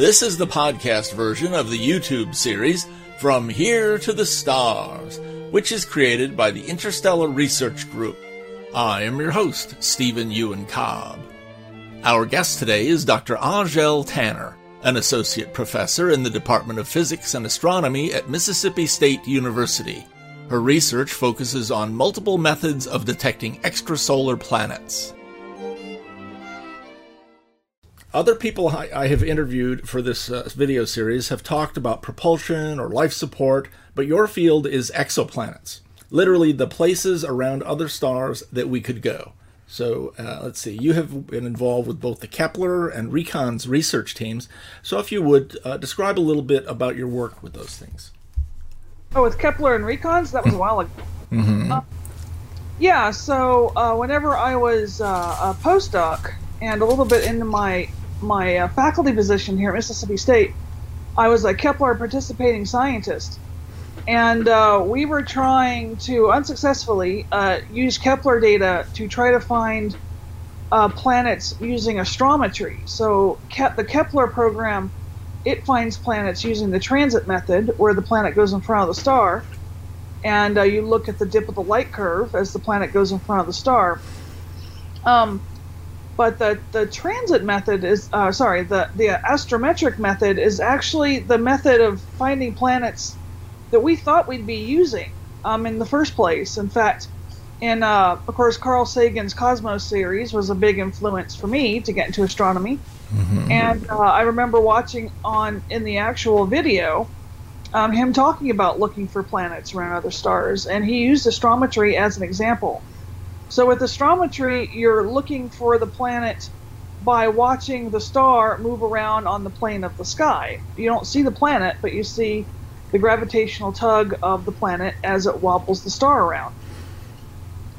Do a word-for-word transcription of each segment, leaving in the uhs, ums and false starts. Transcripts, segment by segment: This is the podcast version of the YouTube series From Here to the Stars, which is created by the Interstellar Research Group. I am your host, Stephen Euin Cobb. Our guest today is Doctor Angelle Tanner, an associate professor in the Department of Physics and Astronomy at Mississippi State University. Her research focuses on multiple methods of detecting extrasolar planets. Other people I have interviewed for this uh, video series have talked about propulsion or life support, but your field is exoplanets, literally the places around other stars that we could go. So uh, let's see, you have been involved with both the Kepler and RECONS research teams. So if you would, uh, describe a little bit about your work with those things. Oh, with Kepler and RECONS? That was a while ago. Mm-hmm. uh, yeah, so uh, whenever I was uh, a postdoc and a little bit into my my uh, faculty position here at Mississippi State, I was a Kepler participating scientist. And uh, we were trying to, unsuccessfully, uh, use Kepler data to try to find uh, planets using astrometry. So Ke- the Kepler program, it finds planets using the transit method, where the planet goes in front of the star. And uh, you look at the dip of the light curve as the planet goes in front of the star. Um, But the, the transit method is, uh, sorry, the, the astrometric method is actually the method of finding planets that we thought we'd be using um, in the first place. In fact, in, uh, of course, Carl Sagan's Cosmos series was a big influence for me to get into astronomy. Mm-hmm. And uh, I remember watching on in the actual video um, him talking about looking for planets around other stars. And he used astrometry as an example. So with astrometry, you're looking for the planet by watching the star move around on the plane of the sky. You don't see the planet, but you see the gravitational tug of the planet as it wobbles the star around.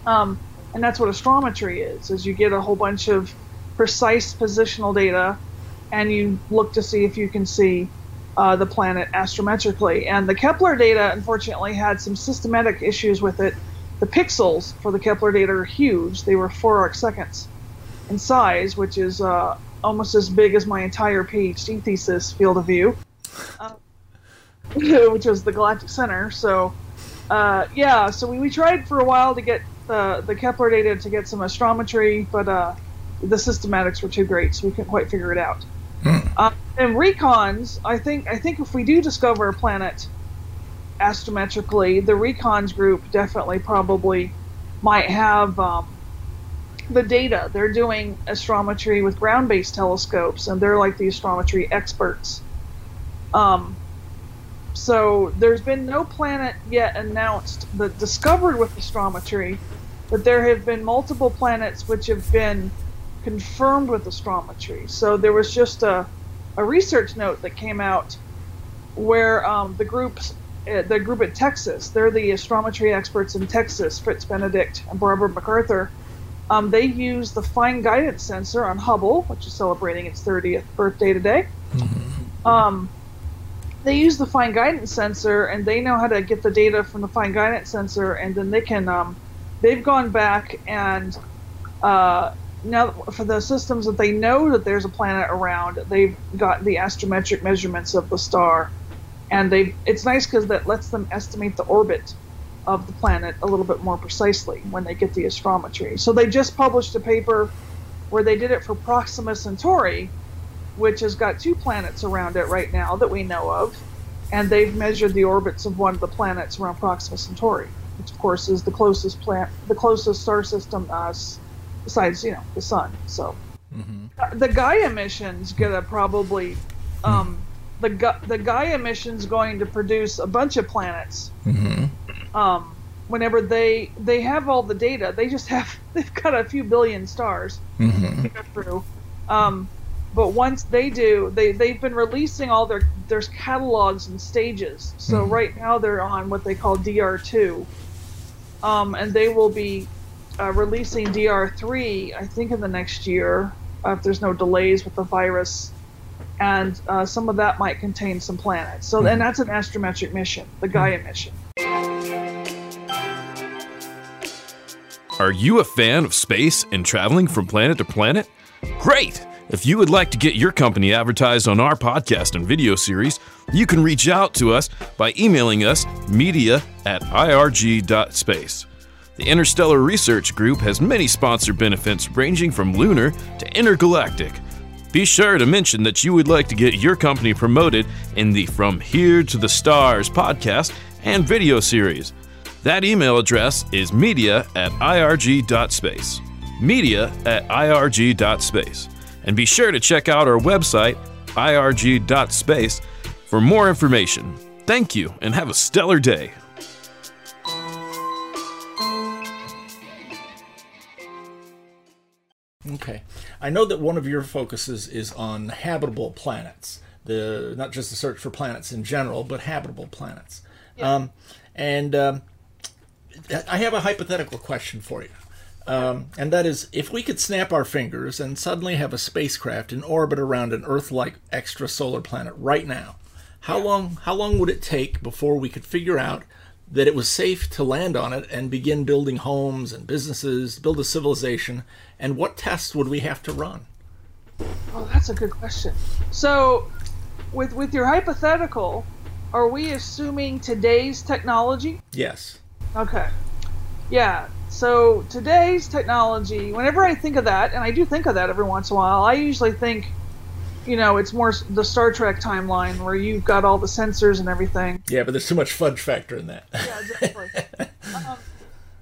Um, and that's what astrometry is, is you get a whole bunch of precise positional data, and you look to see if you can see uh, the planet astrometrically. And the Kepler data, unfortunately, had some systematic issues with it. The pixels for the Kepler data are huge. They were four arcseconds in size, which is uh, almost as big as my entire PhD thesis field of view, uh, which was the galactic center. So, uh, yeah, so we, we tried for a while to get the, the Kepler data to get some astrometry, but uh, the systematics were too great, so we couldn't quite figure it out. Hmm. Uh, and RECONS, I think, I think if we do discover a planet astrometrically, the RECONS group definitely probably might have um, the data. They're doing astrometry with ground-based telescopes, and they're like the astrometry experts. Um, so there's been no planet yet announced that discovered with astrometry, but there have been multiple planets which have been confirmed with astrometry. So there was just a, a research note that came out where um, the group's the group at Texas, they're the astrometry experts in Texas, Fritz Benedict and Barbara MacArthur, um, they use the fine guidance sensor on Hubble, which is celebrating its thirtieth birthday today. Mm-hmm. Um, they use the fine guidance sensor, and they know how to get the data from the fine guidance sensor, and then they can, um, they've gone back and uh, now for the systems that they know that there's a planet around, they've got the astrometric measurements of the star. And they it's nice because that lets them estimate the orbit of the planet a little bit more precisely when they get the astrometry. So they just published a paper where they did it for Proxima Centauri, which has got two planets around it right now that we know of. And they've measured the orbits of one of the planets around Proxima Centauri, which, of course, is the closest plan- the closest star system to us besides, you know, the sun. So mm-hmm. the Gaia mission's going to probably... Um, mm-hmm. The Ga- the Gaia mission's going to produce a bunch of planets. Mm-hmm. Um, whenever they they have all the data, they just have they've got a few billion stars mm-hmm. to go through. Um, but once they do, they they've been releasing all their their catalogs and stages. So mm-hmm. right now they're on what they call D R two, um, and they will be uh, releasing D R three, I think, in the next year uh, if there's no delays with the virus. And uh, some of that might contain some planets. So, and that's an astrometric mission, the Gaia mission. Are you a fan of space and traveling from planet to planet? Great! If you would like to get your company advertised on our podcast and video series, you can reach out to us by emailing us media at I R G dot space. The Interstellar Research Group has many sponsor benefits ranging from lunar to intergalactic. Be sure to mention that you would like to get your company promoted in the From Here to the Stars podcast and video series. That email address is media at I R G dot space. media at I R G dot space. And be sure to check out our website, I R G dot space, for more information. Thank you, and have a stellar day. Okay. I know that one of your focuses is on habitable planets, the not just the search for planets in general, but habitable planets. Yeah. Um, and um, I have a hypothetical question for you. Um, and that is, if we could snap our fingers and suddenly have a spacecraft in orbit around an Earth-like extrasolar planet right now, how yeah. long how long would it take before we could figure out that it was safe to land on it and begin building homes and businesses, build a civilization, and what tests would we have to run? Well, that's a good question. So, with with your hypothetical, are we assuming today's technology? Yes. Okay. Yeah. So today's technology, whenever I think of that, and I do think of that every once in a while, I usually think, you know, it's more the Star Trek timeline where you've got all the sensors and everything. Yeah, but there's too much fudge factor in that. Yeah, exactly. um,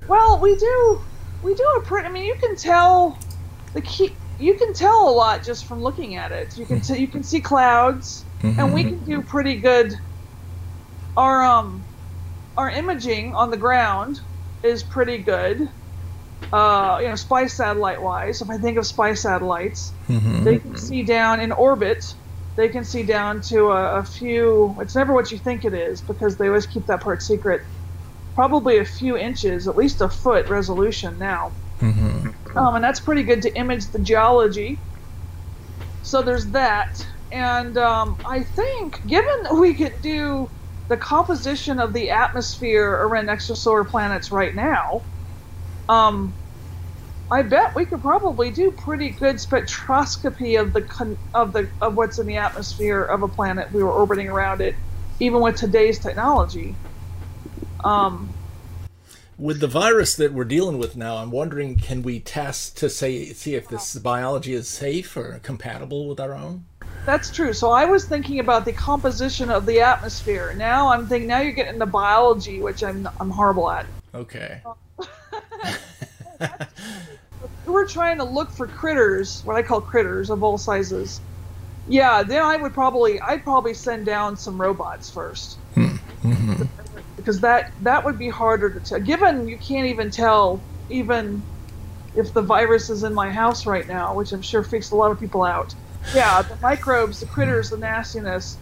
well, we do, we do a pretty. I mean, you can tell the key. You can tell a lot just from looking at it. You can t- you can see clouds, mm-hmm. and we can do pretty good. Our um, our imaging on the ground is pretty good. Uh, you know, spy satellite-wise, if I think of spy satellites, mm-hmm. they can see down in orbit. They can see down to a, a few. It's never what you think it is because they always keep that part secret. Probably a few inches, at least a foot resolution now, mm-hmm. um, and that's pretty good to image the geology. So there's that, and um, I think given that we could do the composition of the atmosphere around extrasolar planets right now. Um, I bet we could probably do pretty good spectroscopy of the con- of the of what's in the atmosphere of a planet we were orbiting around it, even with today's technology. Um, with the virus that we're dealing with now, I'm wondering, can we test to say see if this biology is safe or compatible with our own? That's true. So I was thinking about the composition of the atmosphere. Now I'm thinking now you're getting the biology, which I'm I'm horrible at. Okay. Um, we're trying to look for critters, what I call critters of all sizes. Yeah, then I would probably, I'd probably send down some robots first, mm-hmm. because that that would be harder to tell. Given you can't even tell, even if the virus is in my house right now, which I'm sure freaks a lot of people out. Yeah, the microbes, the critters, the nastiness.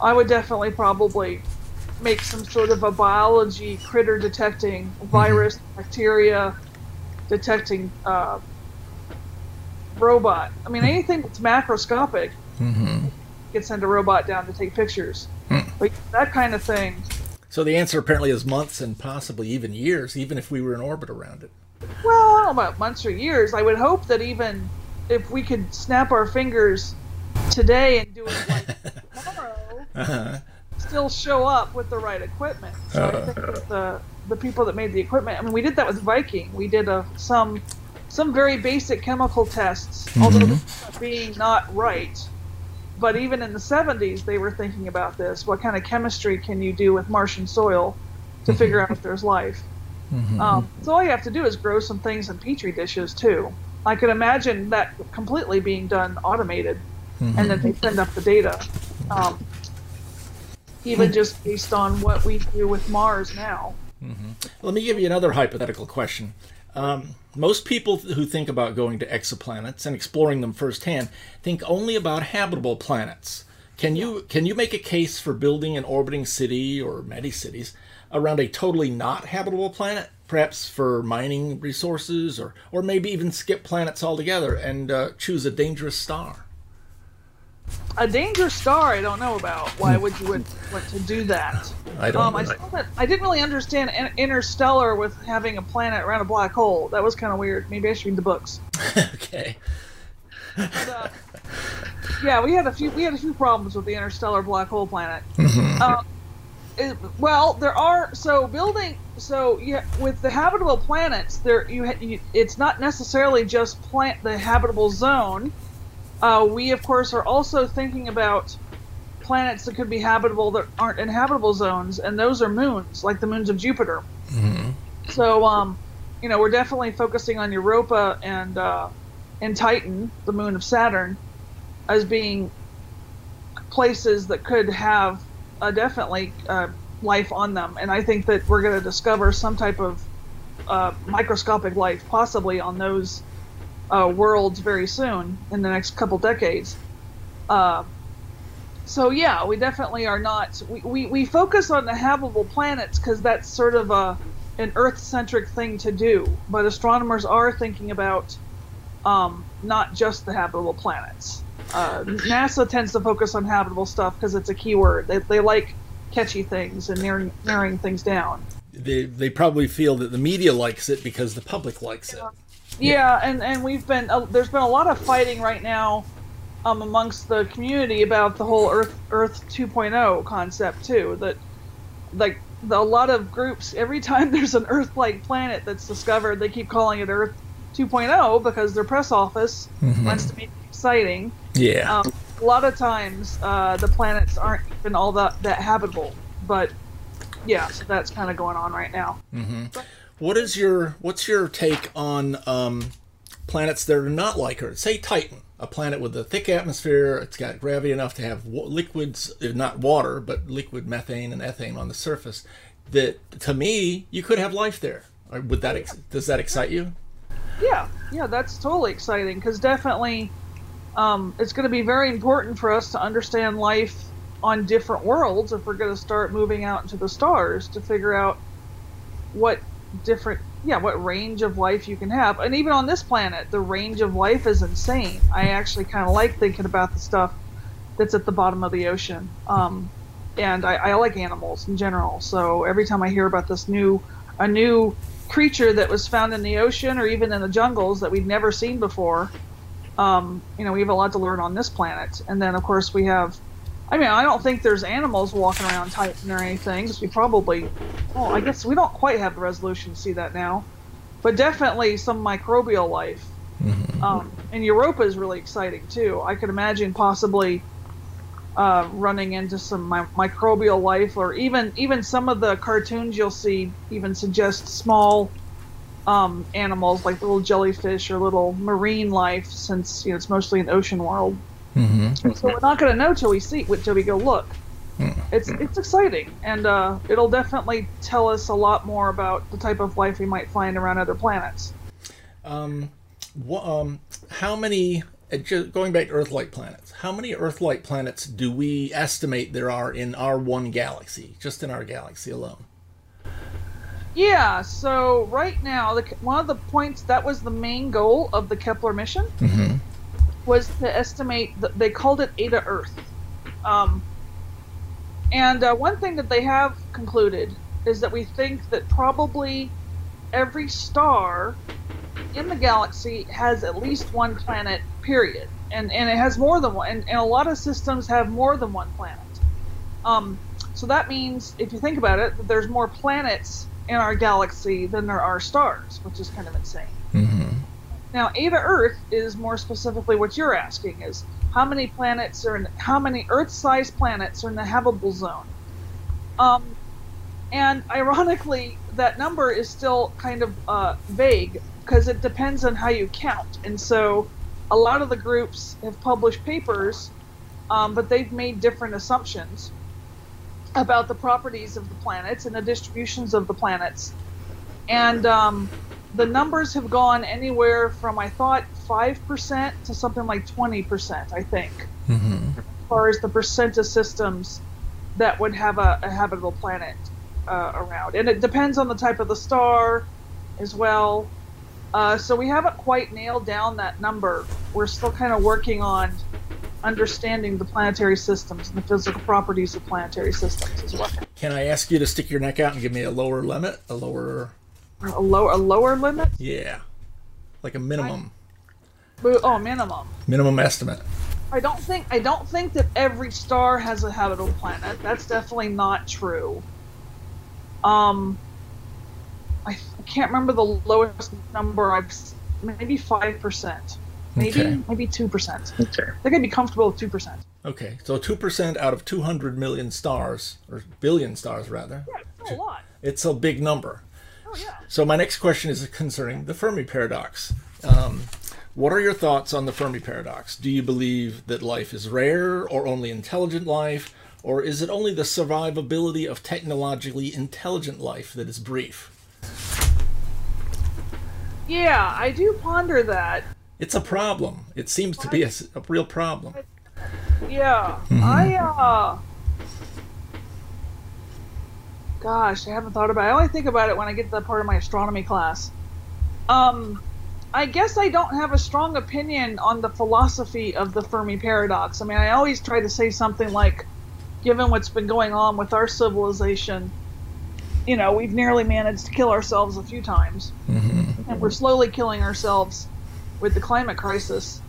I would definitely probably make some sort of a biology critter detecting virus, mm-hmm. bacteria detecting uh, robot. I mean, anything that's macroscopic, mm-hmm. you can send a robot down to take pictures. Mm. Like that kind of thing. So the answer apparently is months and possibly even years, even if we were in orbit around it. Well, I don't know about months or years. I would hope that even if we could snap our fingers today and do it like tomorrow, uh-huh. still show up with the right equipment. So uh, I think it's the the people that made the equipment. I mean, we did that with Viking. We did a, some some very basic chemical tests, mm-hmm. although being not right. But even in the seventies, they were thinking about this. What kind of chemistry can you do with Martian soil to figure out if there's life? Mm-hmm. Um, so all you have to do is grow some things in petri dishes too. I could imagine that completely being done automated, mm-hmm. and that they send up the data. Um, Even just based on what we do with Mars now. Mm-hmm. Let me give you another hypothetical question. Um, most people who think about going to exoplanets and exploring them firsthand think only about habitable planets. Can you can you make a case for building an orbiting city or many cities around a totally not habitable planet, perhaps for mining resources, or or maybe even skip planets altogether and uh, choose a dangerous star? A dangerous star, I don't know about. Why would you would, want to do that? I don't. Um, I, saw that, I didn't really understand Interstellar with having a planet around a black hole. That was kind of weird. Maybe I should read the books. Okay. But, uh, yeah, we had a few we had a few problems with the interstellar black hole planet. um, it, well, there are so building so yeah with the habitable planets there you, you it's not necessarily just plant the habitable zone. Uh, we of course are also thinking about planets that could be habitable that aren't in habitable zones, and those are moons, like the moons of Jupiter. Mm-hmm. So, um, you know, we're definitely focusing on Europa and uh, and Titan, the moon of Saturn, as being places that could have uh, definitely uh, life on them. And I think that we're going to discover some type of uh, microscopic life, possibly on those uh, worlds very soon in the next couple decades. Uh, so yeah, we definitely are not. We we, we focus on the habitable planets because that's sort of a an Earth-centric thing to do, but astronomers are thinking about um, not just the habitable planets. Uh, NASA tends to focus on habitable stuff because it's a keyword. They, they like catchy things and narrowing, narrowing things down. They, they probably feel that the media likes it because the public likes yeah. it. Yeah, yeah, and, and we've been uh, there's been a lot of fighting right now um, amongst the community about the whole Earth Earth two point oh concept too. That like. The, a lot of groups, every time there's an Earth-like planet that's discovered, they keep calling it Earth two point oh because their press office mm-hmm. wants to be exciting. Yeah. Um, a lot of times uh, the planets aren't even all that, that habitable, but yeah, so that's kind of going on right now. Mm-hmm. But, what is your what's your take on um, planets that are not like Earth? Say Titan, a planet with a thick atmosphere. It's got gravity enough to have liquids, not water, but liquid methane and ethane on the surface. That, to me, you could have life there. Would that ex does that excite you? Yeah, yeah, that's totally exciting because definitely um, it's going to be very important for us to understand life on different worlds if we're going to start moving out into the stars to figure out what different... Yeah, what range of life you can have. And even on this planet, the range of life is insane. I actually kind of like thinking about the stuff that's at the bottom of the ocean. Um, and I, I like animals in general. So every time I hear about this new, a new creature that was found in the ocean or even in the jungles that we've never seen before, um, you know, we have a lot to learn on this planet. And then, of course, we have... I mean, I don't think there's animals walking around Titan or anything, because we probably... Well, I guess we don't quite have the resolution to see that now. But definitely some microbial life. Mm-hmm. um, and Europa is really exciting, too. I could imagine possibly uh, running into some mi microbial life, or even, even some of the cartoons you'll see even suggest small um, animals, like little jellyfish or little marine life, since you know, it's mostly an ocean world. Mm-hmm. So we're not going to know till we see, till we go look. Mm-hmm. It's it's exciting, and uh, it'll definitely tell us a lot more about the type of life we might find around other planets. Um, wh um, how many? Going back to Earth-like planets, how many Earth-like planets do we estimate there are in our one galaxy, just in our galaxy alone? Yeah. So right now, the, one of the points that was the main goal of the Kepler mission. Mm-hmm. was to estimate, the, they called it Eta-Earth. Um, and uh, one thing that they have concluded is that we think that probably every star in the galaxy has at least one planet, period. And, and it has more than one, and, and a lot of systems have more than one planet. Um, so that means, if you think about it, that there's more planets in our galaxy than there are stars, which is kind of insane. Mm-hmm. Now, Eta-Earth is more specifically what you're asking: is how many planets are in, how many Earth-sized planets are in the habitable zone? Um, and ironically, that number is still kind of uh, vague because it depends on how you count. And so, a lot of the groups have published papers, um, but they've made different assumptions about the properties of the planets and the distributions of the planets, and. Um, The numbers have gone anywhere from, I thought, five percent to something like twenty percent, I think, mm-hmm. as far as the percent of systems that would have a, a habitable planet uh, around. And it depends on the type of the star as well. Uh, so we haven't quite nailed down that number. We're still kind of working on understanding the planetary systems and the physical properties of planetary systems as well. Can I ask you to stick your neck out and give me a lower limit, a lower... A lower, a lower limit? Yeah, like a minimum. I, Oh, minimum. Minimum estimate. I don't think I don't think that every star has a habitable planet. That's definitely not true. Um, I, I can't remember the lowest number. I've maybe five percent, maybe okay. maybe two percent. Okay. I think I'd be comfortable with two percent. Okay, so two percent out of two hundred million stars, or billion stars rather. Yeah, it's a lot. It's a big number. Oh yeah. So my next question is concerning the Fermi Paradox. Um, What are your thoughts on the Fermi Paradox? Do you believe that life is rare, or only intelligent life, or is it only the survivability of technologically intelligent life that is brief? Yeah, I do ponder that. It's a problem. It seems to be a, a real problem. Yeah, mm-hmm. I, uh... Gosh, I haven't thought about it. I only think about it when I get to that part of my astronomy class. Um... I guess I don't have a strong opinion on the philosophy of the Fermi Paradox. I mean, I always try to say something like, given what's been going on with our civilization, you know, we've nearly managed to kill ourselves a few times. Mm-hmm. And we're slowly killing ourselves with the climate crisis.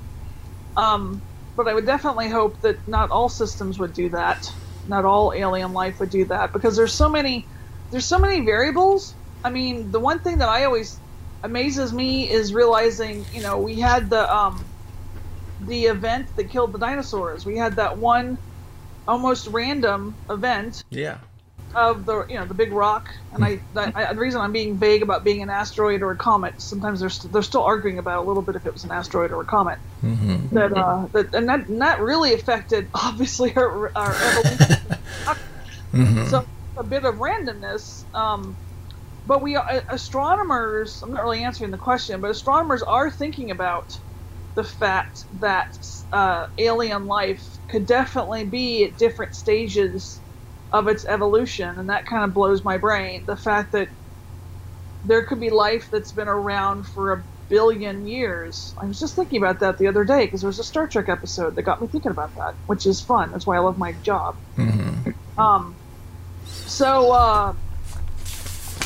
Um, but I would definitely hope that not all systems would do that. Not all alien life would do that. Because there's so many, there's so many variables. I mean, the one thing that I always... amazes me is realizing, you know, we had the um, the event that killed the dinosaurs. We had that one almost random event. Yeah. Of the you know the big rock, and I, I the reason I'm being vague about being an asteroid or a comet. Sometimes they're st they're still arguing about a little bit if it was an asteroid or a comet. Mm-hmm. That uh that and that and that really affected obviously our our evolution. Mm-hmm. So a bit of randomness. Um, But we astronomers, I'm not really answering the question, but astronomers are thinking about the fact that uh, alien life could definitely be at different stages of its evolution, and that kind of blows my brain. The fact that there could be life that's been around for a billion years. I was just thinking about that the other day because there was a Star Trek episode that got me thinking about that, which is fun. That's why I love my job. Mm-hmm. Um, so... Uh,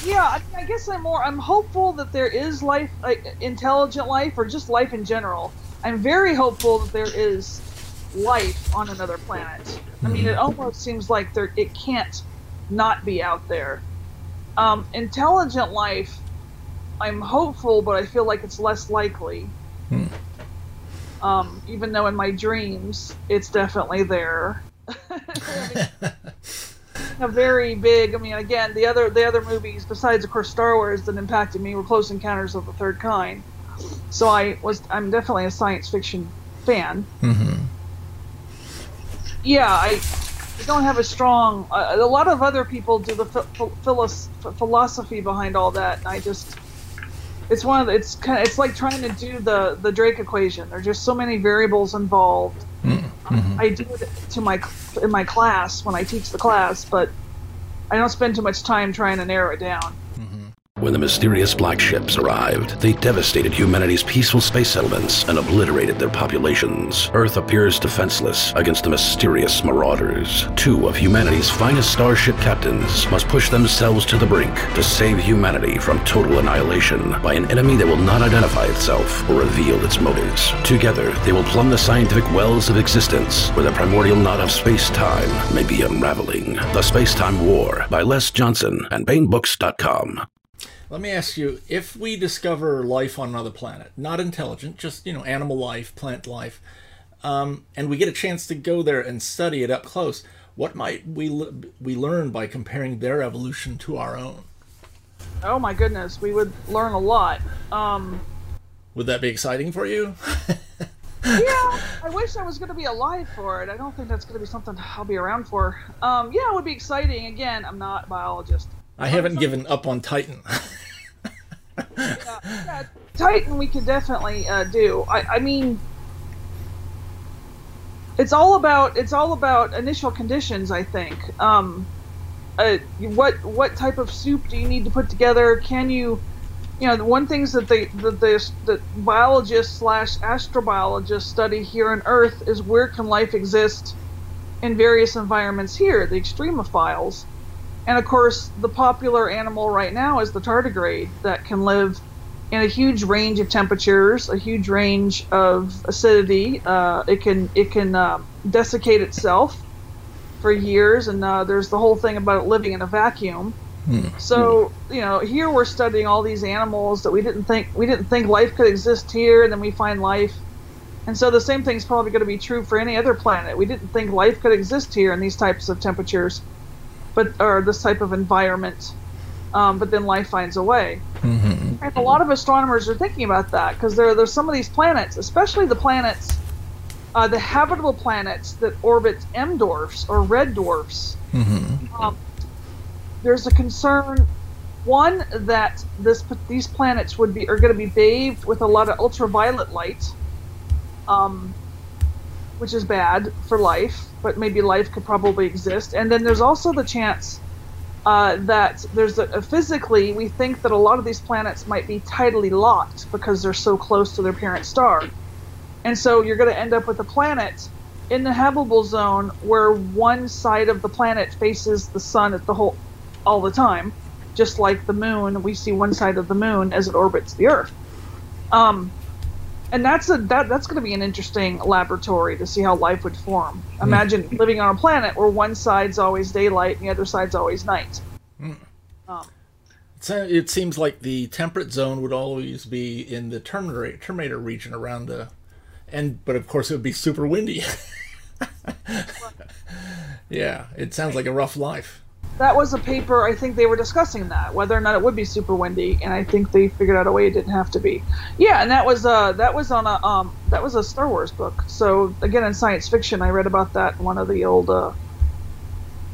Yeah, I, I guess I'm more. I'm hopeful that there is life, like intelligent life, or just life in general. I'm very hopeful that there is life on another planet. I mean, it almost seems like there it can't not be out there. Um, intelligent life, I'm hopeful, but I feel like it's less likely. Hmm. Um, even though in my dreams, it's definitely there. I mean, a very big, I mean, again, the other the other movies, besides, of course, Star Wars, that impacted me were Close Encounters of the Third Kind. So I was, I'm definitely a science fiction fan. Mm-hmm. Yeah, I don't have a strong, uh, a lot of other people do the ph ph philosophy behind all that, and I just, it's one of the, it's kind of, it's like trying to do the, the Drake equation. There are just so many variables involved. Mm-hmm. I do it to my in my class when I teach the class, but I don't spend too much time trying to narrow it down. Mm-hmm. When the mysterious black ships arrived, they devastated humanity's peaceful space settlements and obliterated their populations. Earth appears defenseless against the mysterious marauders. Two of humanity's finest starship captains must push themselves to the brink to save humanity from total annihilation by an enemy that will not identify itself or reveal its motives. Together, they will plumb the scientific wells of existence where the primordial knot of space-time may be unraveling. The Space-Time War by Les Johnson and Bane Books dot com. Let me ask you, if we discover life on another planet, not intelligent, just, you know, animal life, plant life, um, and we get a chance to go there and study it up close, what might we we learn by comparing their evolution to our own? Oh my goodness, we would learn a lot. Um, would that be exciting for you? Yeah, I wish I was going to be alive for it. I don't think that's going to be something I'll be around for. Um, yeah, it would be exciting. Again, I'm not a biologist. I haven't given up on Titan. yeah, yeah, Titan we could definitely uh, do. I, I mean, it's all about it's all about initial conditions. I think. Um, uh, what what type of soup do you need to put together? Can you, you know, the one things that they that the that biologists slash astrobiologists study here on Earth is where can life exist in various environments here, the extremophiles. And, of course, the popular animal right now is the tardigrade that can live in a huge range of temperatures, a huge range of acidity. Uh, it can it can uh, desiccate itself for years, and uh, there's the whole thing about it living in a vacuum. Mm. So you know, here we're studying all these animals that we didn't think we didn't think life could exist here, and then we find life. And so the same thing's probably going to be true for any other planet. We didn't think life could exist here in these types of temperatures, but or this type of environment. Um, but then life finds a way. Mm-hmm. And a lot of astronomers are thinking about that, because there there's some of these planets, especially the planets, uh, the habitable planets that orbit M dwarfs or red dwarfs. Mm-hmm. Um, there's a concern, one, that this these planets would be are going to be bathed with a lot of ultraviolet light. Um, which is bad for life, but maybe life could probably exist. And then there's also the chance uh, that there's a, a physically, we think that a lot of these planets might be tidally locked because they're so close to their parent star. And so you're going to end up with a planet in the habitable zone where one side of the planet faces the sun at the whole, all the time, just like the moon. We see one side of the moon as it orbits the Earth. Um, And that's a that that's going to be an interesting laboratory to see how life would form. Imagine mm. living on a planet where one side's always daylight and the other side's always night. Mm. Um, so it seems like the temperate zone would always be in the Terminator, Terminator region around the, and but of course it would be super windy. Yeah, it sounds like a rough life. That was a paper, I think they were discussing that, whether or not it would be super windy, and I think they figured out a way it didn't have to be. Yeah, and that was uh that was on a um that was a Star Wars book. So again, in science fiction, I read about that in one of the old uh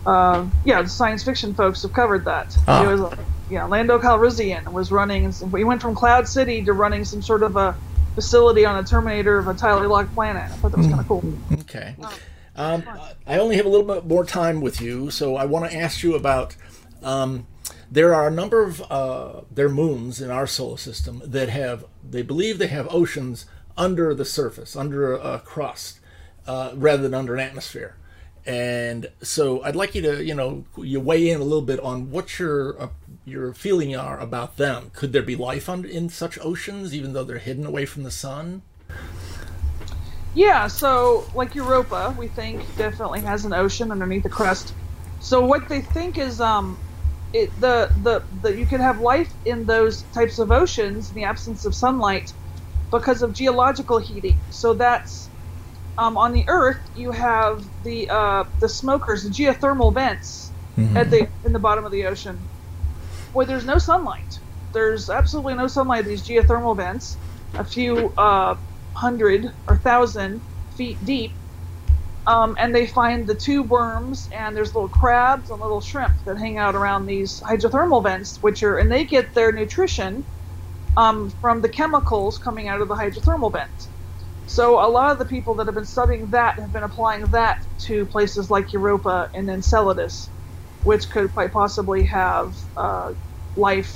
uh yeah, the science fiction folks have covered that. Ah. It was uh, yeah, Lando Calrissian was running, and he went from Cloud City to running some sort of a facility on a Terminator of a tidally locked planet. I thought that was kind of cool. Okay. Um, Um, I only have a little bit more time with you, so I want to ask you about, um, there are a number of uh, their moons in our solar system that have, they believe they have oceans under the surface, under a crust, uh, rather than under an atmosphere. And so I'd like you to, you know, you weigh in a little bit on what your, uh, your feeling are about them. Could there be life on, in such oceans, even though they're hidden away from the sun? Yeah, so like Europa, we think definitely has an ocean underneath the crust. So what they think is, um, it, the the that you could have life in those types of oceans in the absence of sunlight because of geological heating. So that's um, on the Earth you have the uh, the smokers, the geothermal vents mm-hmm. at the in the bottom of the ocean where there's no sunlight. There's absolutely no sunlight. These geothermal vents, a few. Uh, hundred or thousand feet deep, um, and they find the tube worms, and there's little crabs and little shrimp that hang out around these hydrothermal vents, which are, and they get their nutrition um, from the chemicals coming out of the hydrothermal vents. So a lot of the people that have been studying that have been applying that to places like Europa and Enceladus, which could quite possibly have uh, life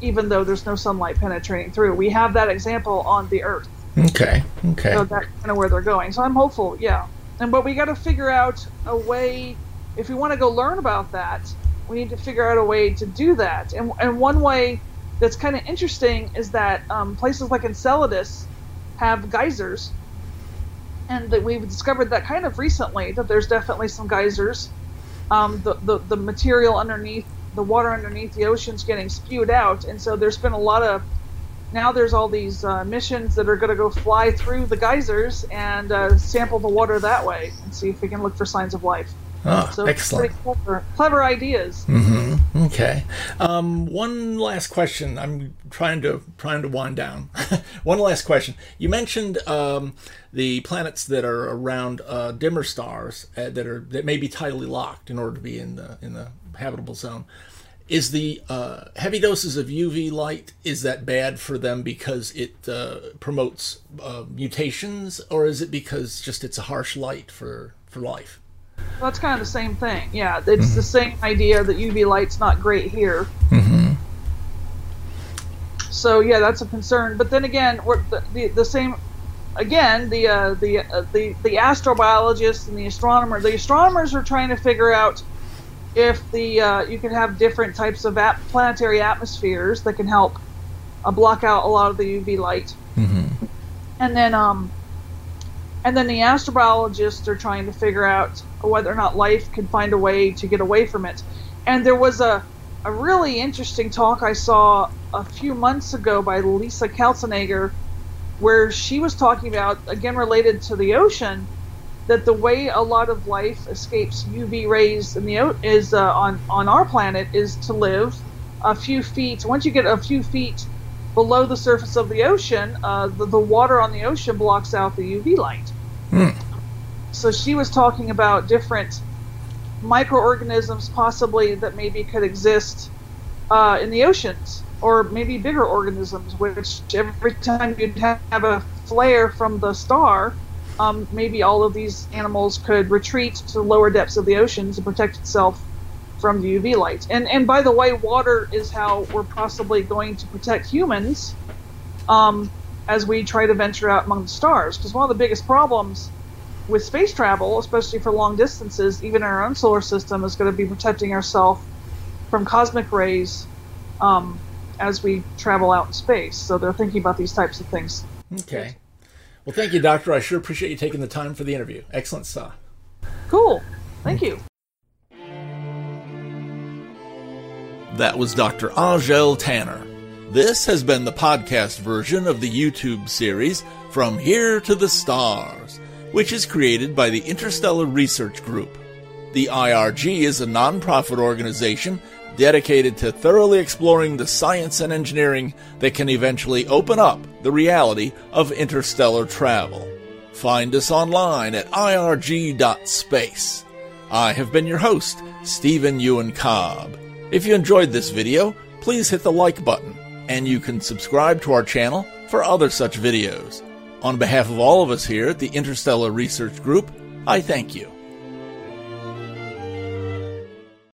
even though there's no sunlight penetrating through. We have that example on the Earth. Okay, okay. So that's kind of where they're going. So I'm hopeful, yeah. And but we got to figure out a way, if we want to go learn about that, we need to figure out a way to do that. And, and one way that's kind of interesting is that um, places like Enceladus have geysers. And that we've discovered that kind of recently, that there's definitely some geysers. Um, the, the, the material underneath, the water underneath the ocean's getting spewed out. And so there's been a lot of... Now there's all these uh, missions that are going to go fly through the geysers and uh, sample the water that way and see if we can look for signs of life. Oh, so excellent. Clever, clever ideas. Mm-hmm. Okay. Um, one last question. I'm trying to trying to wind down. One last question. You mentioned um, the planets that are around uh, dimmer stars uh, that are that may be tidally locked in order to be in the in the habitable zone. Is the uh, heavy doses of U V light, is that bad for them because it uh, promotes uh, mutations, or is it because just it's a harsh light for, for life? Well, it's kind of the same thing, yeah. It's mm-hmm. the same idea that U V light's not great here. Mm-hmm. So, yeah, that's a concern. But then again, we're the, the, the same... Again, the, uh, the, uh, the, the astrobiologists and the astronomer, the astronomers are trying to figure out if the uh, you can have different types of ap planetary atmospheres that can help uh, block out a lot of the U V light. Mm-hmm. And then um, and then the astrobiologists are trying to figure out whether or not life can find a way to get away from it. And there was a, a really interesting talk I saw a few months ago by Lisa Kaltenegger, where she was talking about, again related to the ocean, that the way a lot of life escapes U V rays in the o is uh, on on our planet is to live a few feet. Once you get a few feet below the surface of the ocean, uh, the, the water on the ocean blocks out the U V light. Mm. So she was talking about different microorganisms possibly that maybe could exist uh, in the oceans, or maybe bigger organisms, which every time you'd have a flare from the star, um, maybe all of these animals could retreat to the lower depths of the oceans and protect itself from the U V light. And and by the way, water is how we're possibly going to protect humans um, as we try to venture out among the stars. Because one of the biggest problems with space travel, especially for long distances, even in our own solar system, is going to be protecting ourselves from cosmic rays um, as we travel out in space. So they're thinking about these types of things. Okay. Well, thank you, Doctor. I sure appreciate you taking the time for the interview. Excellent stuff. Cool. Thank you. That was Doctor Angelle Tanner. This has been the podcast version of the YouTube series From Here to the Stars, which is created by the Interstellar Research Group. The I R G is a nonprofit organization dedicated to thoroughly exploring the science and engineering that can eventually open up the reality of interstellar travel. Find us online at I R G dot space. I have been your host, Stephen Euin Cobb. If you enjoyed this video, please hit the like button, and you can subscribe to our channel for other such videos. On behalf of all of us here at the Interstellar Research Group, I thank you.